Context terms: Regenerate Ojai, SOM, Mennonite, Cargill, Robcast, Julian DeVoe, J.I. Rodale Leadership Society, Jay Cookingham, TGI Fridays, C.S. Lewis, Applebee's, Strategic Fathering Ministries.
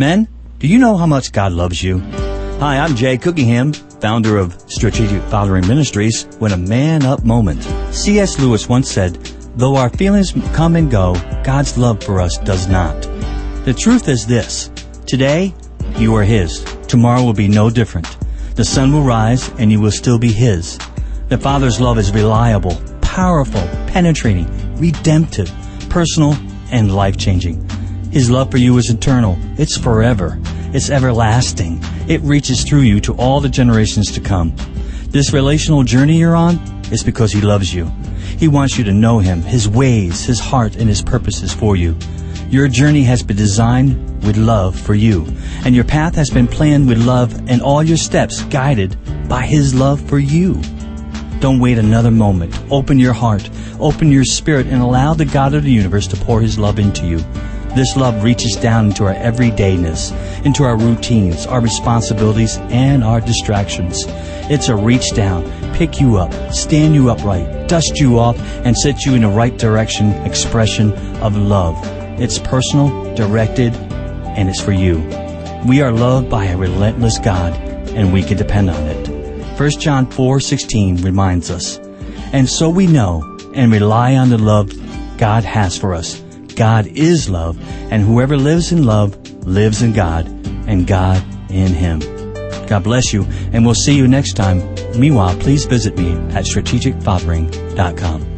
Men, do you know how much God loves you? Hi, I'm Jay Cookingham, founder of Strategic Fathering Ministries, with a man-up moment. C.S. Lewis once said, "Though our feelings come and go, God's love for us does not." The truth is this. Today, you are His. Tomorrow will be no different. The sun will rise and you will still be His. The Father's love is reliable, powerful, penetrating, redemptive, personal, and life-changing. His love for you is eternal. It's forever. It's everlasting. It reaches through you to all the generations to come. This relational journey you're on is because He loves you. He wants you to know Him, His ways, His heart, and His purposes for you. Your journey has been designed with love for you, and your path has been planned with love, and all your steps guided by His love for you. Don't wait another moment. Open your heart, open your spirit, and allow the God of the universe to pour His love into you. This love reaches down into our everydayness, into our routines, our responsibilities, and our distractions. It's a reach down, pick you up, stand you upright, dust you off, and set you in the right direction, expression of love. It's personal, directed, and it's for you. We are loved by a relentless God, and we can depend on it. 1 John 4:16 reminds us, "And so we know and rely on the love God has for us. God is love, and whoever lives in love lives in God, and God in him." God bless you, and we'll see you next time. Meanwhile, please visit me at strategicfathering.com.